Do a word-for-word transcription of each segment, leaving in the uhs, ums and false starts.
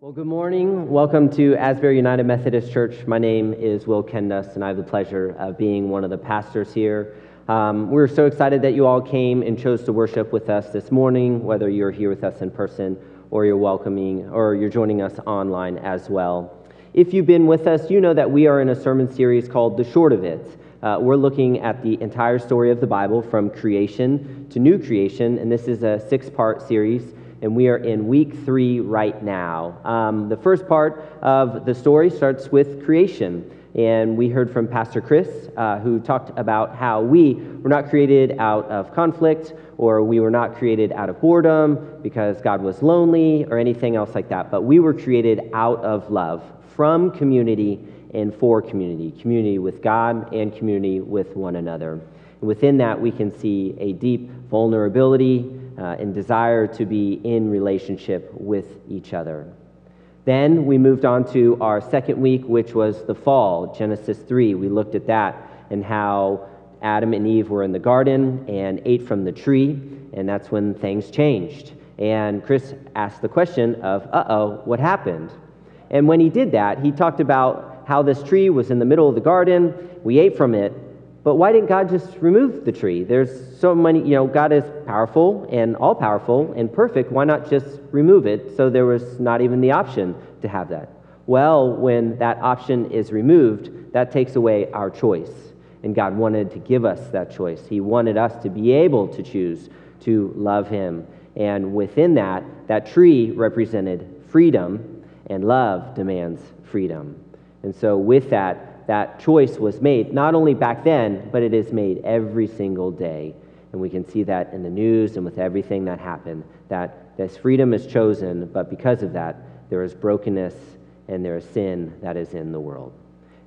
Well, good morning. Welcome to Asbury United Methodist Church. My name is Will Kendus, and I have the pleasure of being one of the pastors here. Um, we're so excited that you all came and chose to worship with us this morning, whether you're here with us in person or you're welcoming or you're joining us online as well. If you've been with us, you know that we are in a sermon series called The Short of It. Uh, we're looking at the entire story of the Bible from creation to new creation, and this is a six-part series, and we are in week three right now. Um, the first part of the story starts with creation. And we heard from Pastor Chris, uh, who talked about how we were not created out of conflict, or we were not created out of boredom because God was lonely or anything else like that. But we were created out of love, from community and for community, community with God and community with one another. And within that, we can see a deep vulnerability uh, and desire to be in relationship with each other. Then we moved on to our second week, which was the fall, Genesis three. We looked at that and how Adam and Eve were in the garden and ate from the tree, and that's when things changed. And Chris asked the question of, uh-oh, what happened? And when he did that, he talked about how this tree was in the middle of the garden, we ate from it, but why didn't God just remove the tree? There's so many, you know, God is powerful and all-powerful and perfect. Why not just remove it? So there was not even the option to have that. Well, when that option is removed, that takes away our choice. And God wanted to give us that choice. He wanted us to be able to choose to love Him. And within that, that tree represented freedom, and love demands freedom. And so with that, that choice was made, not only back then, but it is made every single day. And we can see that in the news and with everything that happened, that this freedom is chosen, but because of that, there is brokenness and there is sin that is in the world.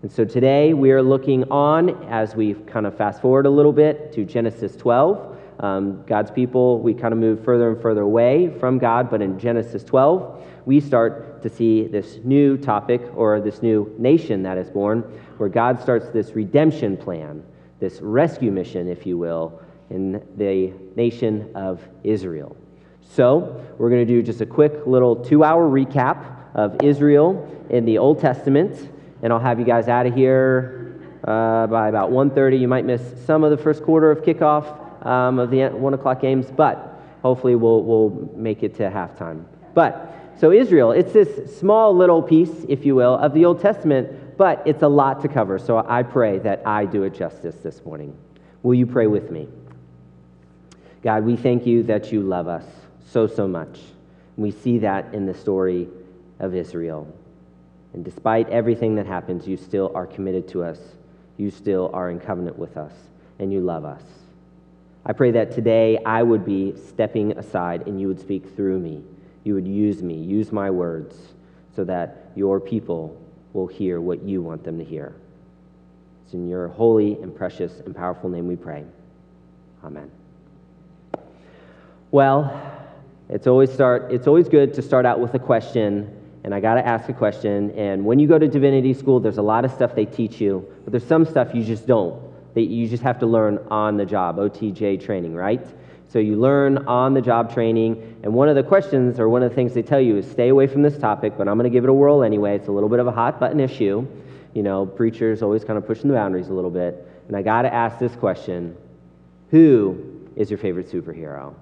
And so today we are looking on, as we kind of fast forward a little bit, to Genesis twelve. Um, God's people, we kind of move further and further away from God, but in Genesis twelve, we start to see this new topic or this new nation that is born, where God starts this redemption plan, this rescue mission, if you will, in the nation of Israel. So we're going to do just a quick little two-hour recap of Israel in the Old Testament, and I'll have you guys out of here uh, by about one thirty. You might miss some of the first quarter of kickoff um, of the one o'clock games, but hopefully we'll, we'll make it to halftime. But so Israel, it's this small little piece, if you will, of the Old Testament, but it's a lot to cover, so I pray that I do it justice this morning. Will you pray with me? God, we thank you that you love us so, so much. We see that in the story of Israel. And despite everything that happens, you still are committed to us. You still are in covenant with us, and you love us. I pray that today I would be stepping aside and you would speak through me. You would use me, use my words, so that your people will hear what you want them to hear. It's in your holy and precious and powerful name we pray. Amen. Well, it's always start. It's always good to start out with a question, and I got to ask a question. And when you go to divinity school, there's a lot of stuff they teach you, but there's some stuff you just don't, that you just have to learn on the job, O T J training, right? So you learn on-the-job training, and one of the questions or one of the things they tell you is stay away from this topic, but I'm going to give it a whirl anyway. It's a little bit of a hot-button issue. You know, preachers always kind of pushing the boundaries a little bit, and I got to ask this question. Who is your favorite superhero?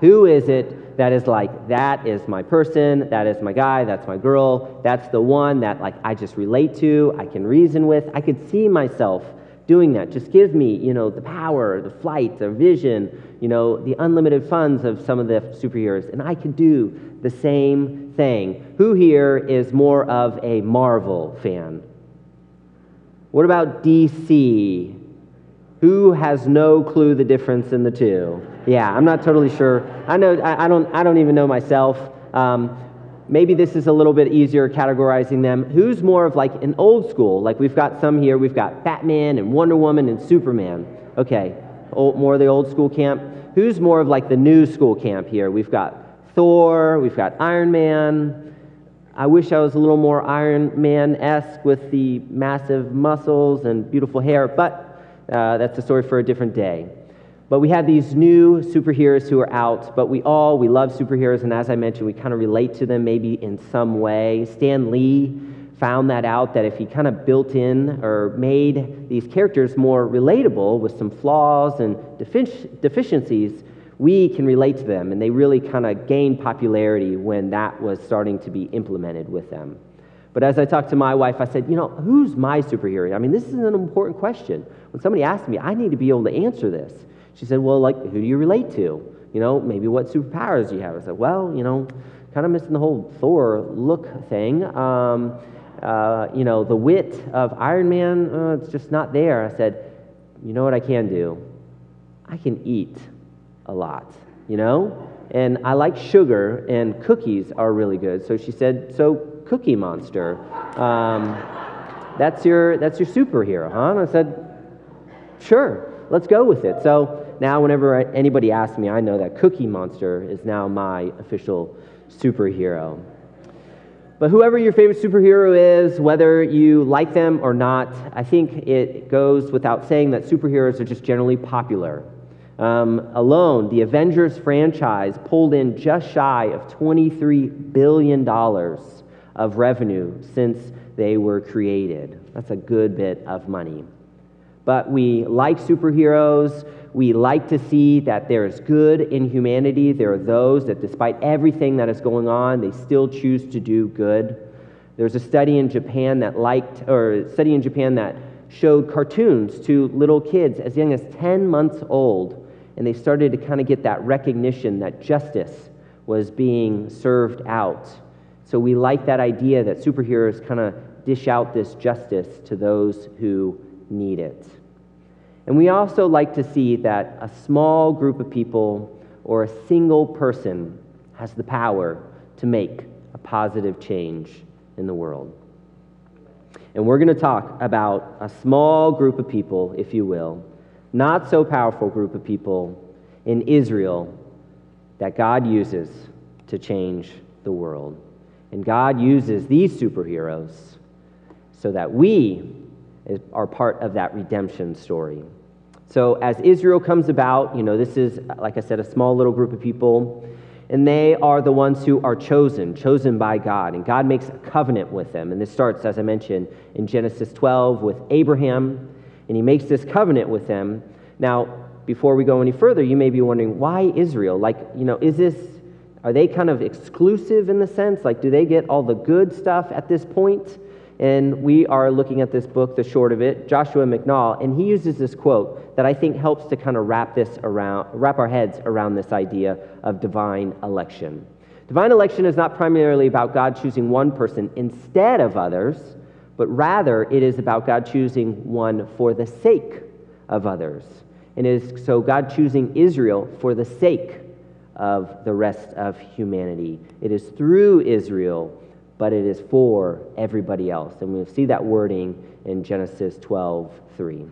Who is it that is like, that is my person, that is my guy, that's my girl, that's the one that like I just relate to, I can reason with, I could see myself doing that. Just give me, you know, the power, the flight, the vision, you know, the unlimited funds of some of the superheroes, and I could do the same thing. Who here is more of a Marvel fan? What about D C? Who has no clue the difference in the two? Yeah, I'm not totally sure. I know I, I don't I don't even know myself. Um, maybe this is a little bit easier categorizing them. Who's more of like an old school? Like we've got some here. We've got Batman and Wonder Woman and Superman. Okay, old, more of the old school camp. Who's more of like the new school camp here? We've got Thor. We've got Iron Man. I wish I was a little more Iron Man-esque with the massive muscles and beautiful hair, but Uh, that's a story for a different day. But we have these new superheroes who are out, but we all, we love superheroes, and as I mentioned, we kind of relate to them maybe in some way. Stan Lee found that out, that if he kind of built in or made these characters more relatable with some flaws and defic- deficiencies, we can relate to them, and they really kind of gained popularity when that was starting to be implemented with them. But as I talked to my wife, I said, you know, who's my superhero? I mean, this is an important question. When somebody asks me, I need to be able to answer this. She said, well, like, who do you relate to? You know, maybe what superpowers do you have? I said, well, you know, kind of missing the whole Thor look thing. Um, uh, you know, the wit of Iron Man, uh, it's just not there. I said, you know what I can do? I can eat a lot, you know? And I like sugar, and cookies are really good. So she said, so... Cookie Monster, um, that's your that's your superhero, huh? And I said, sure, let's go with it. So now whenever I, anybody asks me, I know that Cookie Monster is now my official superhero. But whoever your favorite superhero is, whether you like them or not, I think it goes without saying that superheroes are just generally popular. Um, alone, the Avengers franchise pulled in just shy of twenty-three billion dollars of revenue since they were created. That's a good bit of money. But we like superheroes. We like to see that there is good in humanity. There are those that despite everything that is going on, they still choose to do good. There's a study in Japan that liked, or study in Japan that showed cartoons to little kids as young as ten months old, and they started to kind of get that recognition that justice was being served out. So we like that idea that superheroes kind of dish out this justice to those who need it. And we also like to see that a small group of people or a single person has the power to make a positive change in the world. And we're going to talk about a small group of people, if you will, not so powerful group of people in Israel that God uses to change the world. And God uses these superheroes so that we are part of that redemption story. So as Israel comes about, you know, this is, like I said, a small little group of people, and they are the ones who are chosen, chosen by God. And God makes a covenant with them. And this starts, as I mentioned, in Genesis twelve with Abraham, and he makes this covenant with them. Now, before we go any further, you may be wondering, why Israel? Like, you know, is this... Are they kind of exclusive in the sense? Like, do they get all the good stuff at this point? And we are looking at this book, The Short of It, Joshua McNall, and he uses this quote that I think helps to kind of wrap this around, wrap our heads around this idea of divine election. Divine election is not primarily about God choosing one person instead of others, but rather it is about God choosing one for the sake of others. And it is so God choosing Israel for the sake of of the rest of humanity. It is through Israel, but it is for everybody else. And we see that wording in Genesis twelve three.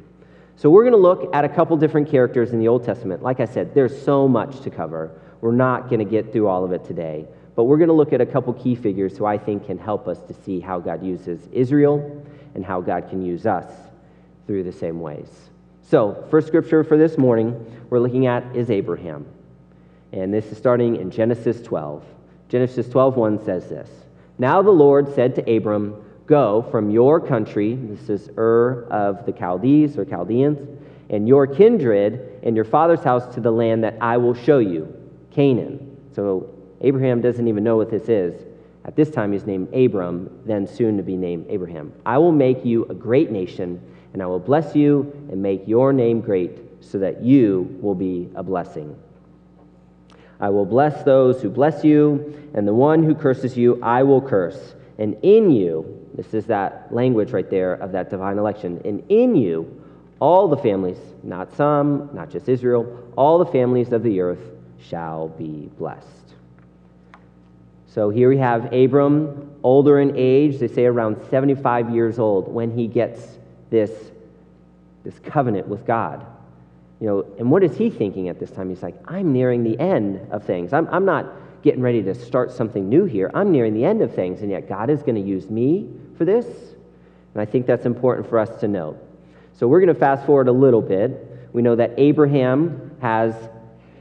So we're going to look at a couple different characters in the Old Testament. Like I said, there's so much to cover. We're not going to get through all of it today, but we're going to look at a couple key figures who I think can help us to see how God uses Israel and how God can use us through the same ways. So, first scripture for this morning we're looking at is Abraham. And this is starting in Genesis twelve. Genesis twelve one says this. Now the Lord said to Abram, go from your country, this is Ur of the Chaldees or Chaldeans, and your kindred and your father's house to the land that I will show you, Canaan. So Abraham doesn't even know what this is. At this time he's named Abram, then soon to be named Abraham. I will make you a great nation, and I will bless you and make your name great so that you will be a blessing. I will bless those who bless you, and the one who curses you, I will curse. And in you, this is that language right there of that divine election, and in you, All the families, not some, not just Israel, all the families of the earth shall be blessed. So here we have Abram, older in age, they say around seventy-five years old, when he gets this, this covenant with God. You know, and what is he thinking at this time? He's like, I'm nearing the end of things. I'm, I'm not getting ready to start something new here. I'm nearing the end of things, and yet God is going to use me for this. And I think that's important for us to know. So we're going to fast forward a little bit. We know that Abraham has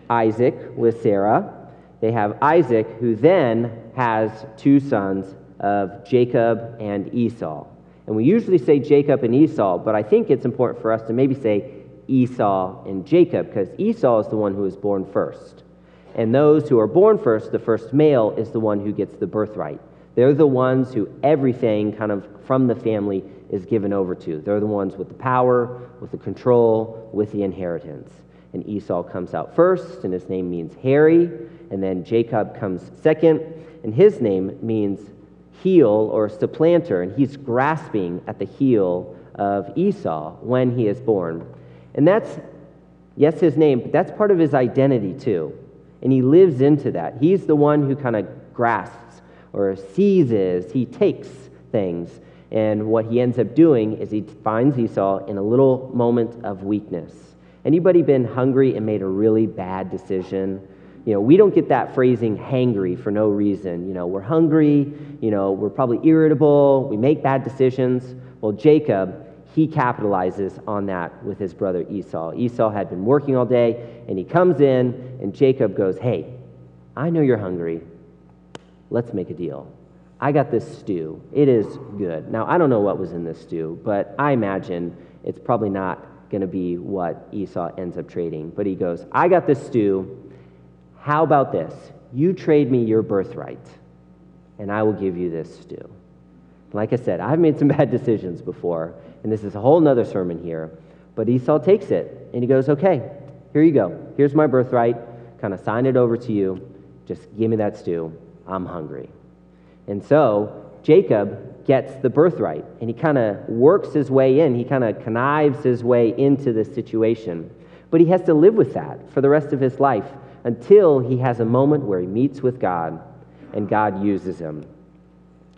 Isaac with Sarah. They have Isaac, who then has two sons of Jacob and Esau. And we usually say Jacob and Esau, but I think it's important for us to maybe say Esau and Jacob, because Esau is the one who is born first. And those who are born first, the first male, is the one who gets the birthright. They're the ones who everything kind of from the family is given over to. They're the ones with the power, with the control, with the inheritance. And Esau comes out first, and his name means hairy, and then Jacob comes second, and his name means heel or supplanter, and he's grasping at the heel of Esau when he is born. And that's, yes, his name, but that's part of his identity too. And he lives into that. He's the one who kind of grasps or seizes, he takes things. And what he ends up doing is he finds Esau in a little moment of weakness. Anybody been hungry and made a really bad decision? You know, we don't get that phrasing hangry for no reason. You know, we're hungry, you know, we're probably irritable, we make bad decisions. Well, Jacob, he capitalizes on that with his brother Esau. Esau had been working all day, and he comes in, and Jacob goes, hey, I know you're hungry. Let's make a deal. I got this stew. It is good. Now, I don't know what was in this stew, but I imagine it's probably not going to be what Esau ends up trading. But he goes, I got this stew. How about this? You trade me your birthright, and I will give you this stew. Like I said, I've made some bad decisions before, and this is a whole nother sermon here. But Esau takes it, and he goes, okay, here you go. Here's my birthright. Kind of sign it over to you. Just give me that stew. I'm hungry. And so Jacob gets the birthright, and he kind of works his way in. He kind of connives his way into this situation. But he has to live with that for the rest of his life until he has a moment where he meets with God, and God uses him.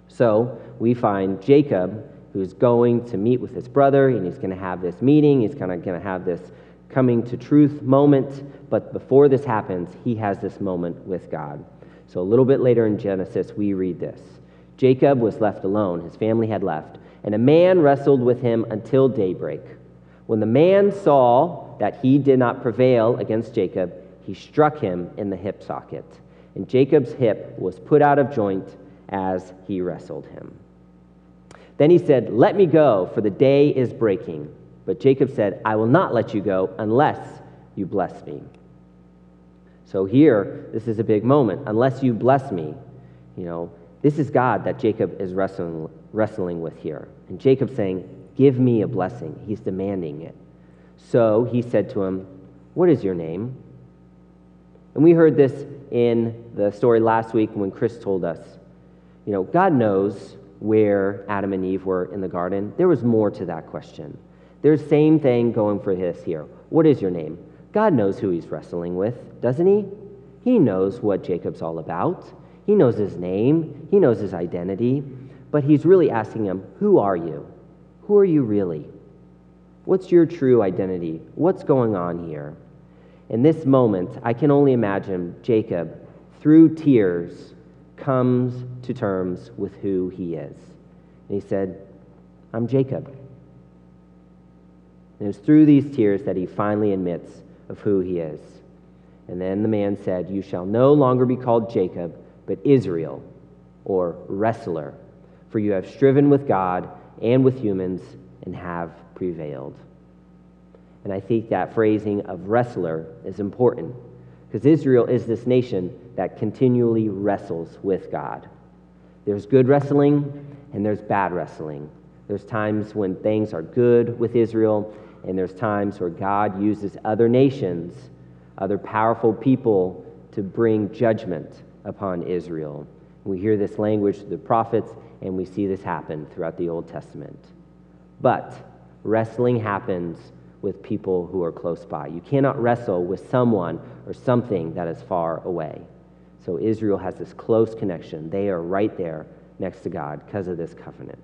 So we find Jacob, who's going to meet with his brother, and he's going to have this meeting. He's kind of going to have this coming to truth moment. But before this happens, he has this moment with God. So a little bit later in Genesis, we read this. Jacob was left alone. His family had left. And a man wrestled with him until daybreak. When the man saw that he did not prevail against Jacob, he struck him in the hip socket. And Jacob's hip was put out of joint as he wrestled him. Then he said, let me go, for the day is breaking. But Jacob said, I will not let you go unless you bless me. So here, this is a big moment. Unless you bless me, you know, this is God that Jacob is wrestling, wrestling with here. And Jacob's saying, give me a blessing. He's demanding it. So he said to him, what is your name? And we heard this in the story last week when Chris told us, you know, God knows where Adam and Eve were in the garden. There was more to that question. There's the same thing going for this here. What is your name? God knows who he's wrestling with, doesn't he? He knows what Jacob's all about. He knows his name. He knows his identity. But he's really asking him, who are you? Who are you really? What's your true identity? What's going on here? In this moment, I can only imagine Jacob, through tears, comes to terms with who he is. And he said, I'm Jacob. And it's through these tears that he finally admits of who he is. And then the man said, you shall no longer be called Jacob, but Israel, or wrestler, for you have striven with God and with humans and have prevailed. And I think that phrasing of wrestler is important, because Israel is this nation that continually wrestles with God. There's good wrestling and there's bad wrestling. There's times when things are good with Israel, and there's times where God uses other nations, other powerful people, to bring judgment upon Israel. We hear this language through the prophets, and we see this happen throughout the Old Testament. But wrestling happens with people who are close by. You cannot wrestle with someone or something that is far away. So Israel has this close connection. They are right there next to God because of this covenant.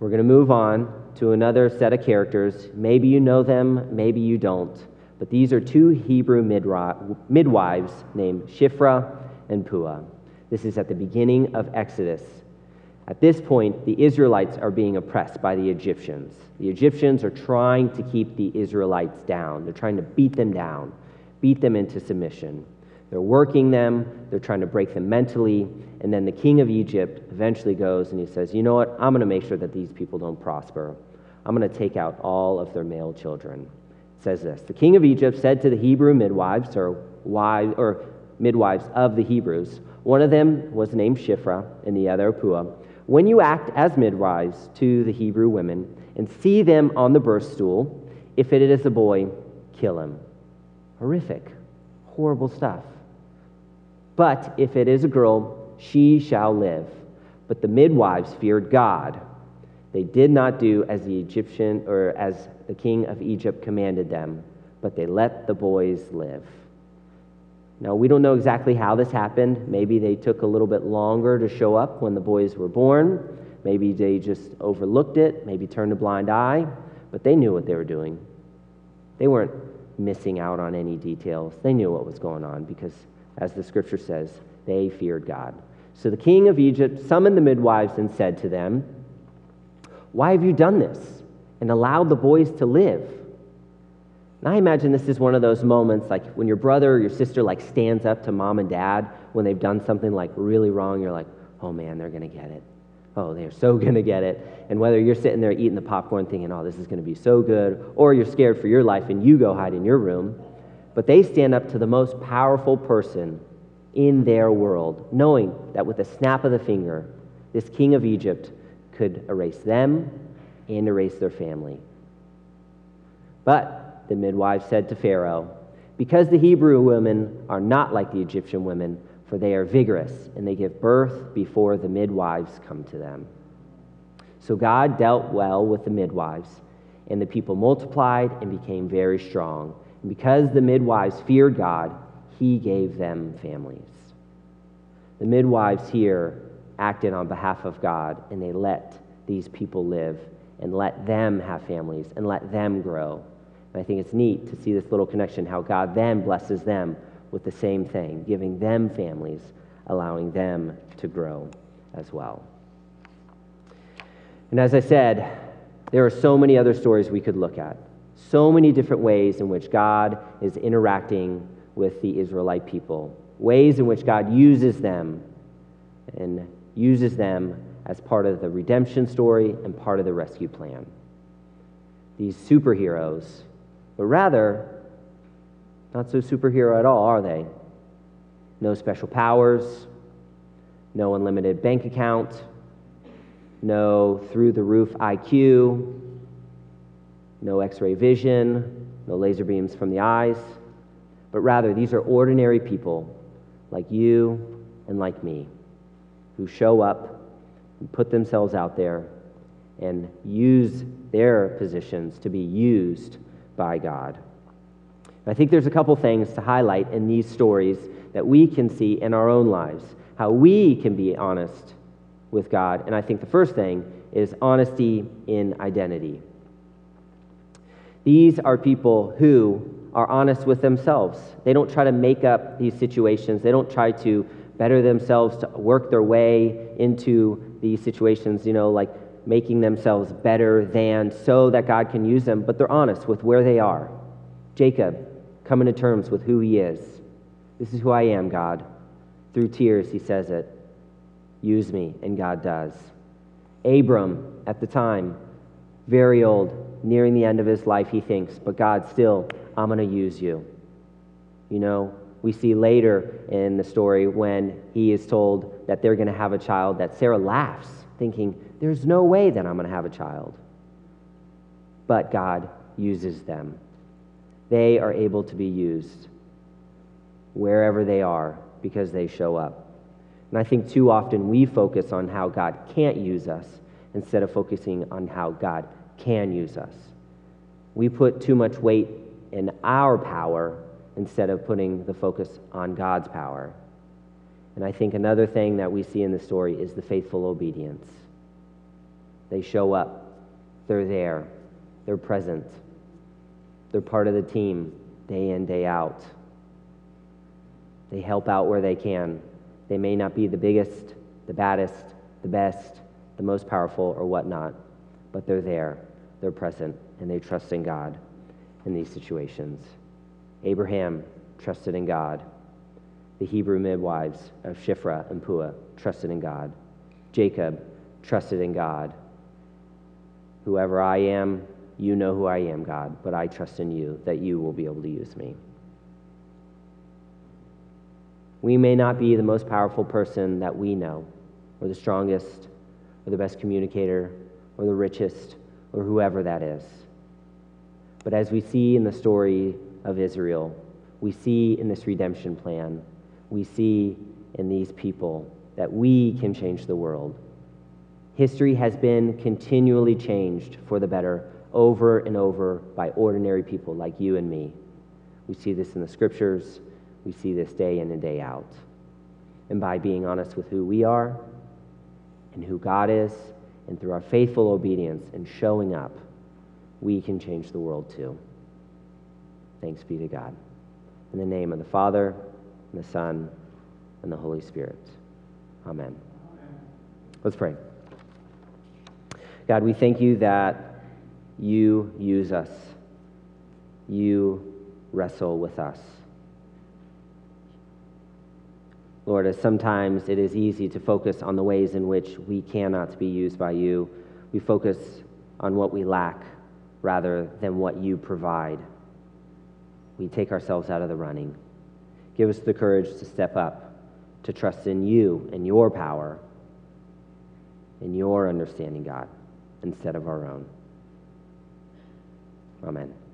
We're going to move on to another set of characters. Maybe you know them, maybe you don't. But these are two Hebrew midwives named Shiphrah and Puah. This is at the beginning of Exodus. At this point, the Israelites are being oppressed by the Egyptians. The Egyptians are trying to keep the Israelites down. They're trying to beat them down, beat them into submission. They're working them, they're trying to break them mentally, and then the king of Egypt eventually goes and he says, you know what, I'm going to make sure that these people don't prosper. I'm going to take out all of their male children. It says this, the king of Egypt said to the Hebrew midwives, or wives, or midwives of the Hebrews, one of them was named Shiphrah and the other Puah, when you act as midwives to the Hebrew women and see them on the birth stool, if it is a boy, kill him. Horrific, horrible stuff. But if it is a girl, she shall live. But the midwives feared God. They did not do as the Egyptian or as the king of Egypt commanded them, but they let the boys live. Now, we don't know exactly how this happened. Maybe they took a little bit longer to show up when the boys were born. Maybe they just overlooked it, maybe turned a blind eye, but they knew what they were doing. They weren't missing out on any details. They knew what was going on because, as the scripture says, they feared God. So the king of Egypt summoned the midwives and said to them, why have you done this and allowed the boys to live? And I imagine this is one of those moments like when your brother or your sister like stands up to mom and dad when they've done something like really wrong. You're like, oh man, they're going to get it. Oh, they're so going to get it. And whether you're sitting there eating the popcorn thinking, oh, this is going to be so good, or you're scared for your life and you go hide in your room, but they stand up to the most powerful person in their world, knowing that with a snap of the finger, this king of Egypt could erase them and erase their family. But the midwife said to Pharaoh, because the Hebrew women are not like the Egyptian women, for they are vigorous, and they give birth before the midwives come to them. So God dealt well with the midwives, and the people multiplied and became very strong. And because the midwives feared God, he gave them families. The midwives here acted on behalf of God, and they let these people live, and let them have families, and let them grow. And I think it's neat to see this little connection, how God then blesses them with the same thing, giving them families, allowing them to grow as well. And as I said, there are so many other stories we could look at, so many different ways in which God is interacting with the Israelite people, ways in which God uses them and uses them as part of the redemption story and part of the rescue plan. These superheroes, but rather, not so superhero at all, are they? No special powers, no unlimited bank account, no through-the-roof I Q, no X-ray vision, no laser beams from the eyes, but rather these are ordinary people like you and like me who show up and put themselves out there and use their positions to be used by God. I think there's a couple things to highlight in these stories that we can see in our own lives, how we can be honest with God. And I think the first thing is honesty in identity. These are people who are honest with themselves. They don't try to make up these situations. They don't try to better themselves, to work their way into these situations, you know, like making themselves better than so that God can use them, but they're honest with where they are. Jacob, coming to terms with who he is. This is who I am, God. Through tears, he says it. Use me, and God does. Abram, at the time, very old, nearing the end of his life, he thinks, but God, still, I'm going to use you. You know, we see later in the story when he is told that they're going to have a child, that Sarah laughs, thinking, there's no way that I'm going to have a child. But God uses them. They are able to be used wherever they are because they show up. And I think too often we focus on how God can't use us instead of focusing on how God can use us. we put too much weight in our power instead of putting the focus on God's power. And I think another thing that we see in the story is the faithful obedience. They show up. They're there. They're present. They're part of the team day in, day out. They help out where they can. They may not be the biggest, the baddest, the best, the most powerful, or whatnot, but they're there, they're present, and they trust in God in these situations. Abraham trusted in God. The Hebrew midwives of Shiphrah and Puah trusted in God. Jacob trusted in God. Whoever I am, you know who I am, God, but I trust in you that you will be able to use me. We may not be the most powerful person that we know, or the strongest, or the best communicator, or the richest, or whoever that is. But as we see in the story of Israel, we see in this redemption plan, we see in these people that we can change the world. History has been continually changed for the better over and over by ordinary people like you and me. We see this in the scriptures. We see this day in and day out. And by being honest with who we are and who God is, and through our faithful obedience and showing up, we can change the world too. Thanks be to God. In the name of the Father, and the Son, and the Holy Spirit. Amen. Amen. Let's pray. God, we thank you that you use us. You wrestle with us. Lord, as sometimes it is easy to focus on the ways in which we cannot be used by you, we focus on what we lack rather than what you provide. We take ourselves out of the running. Give us the courage to step up, to trust in you and your power, in your understanding, God, instead of our own. Amen.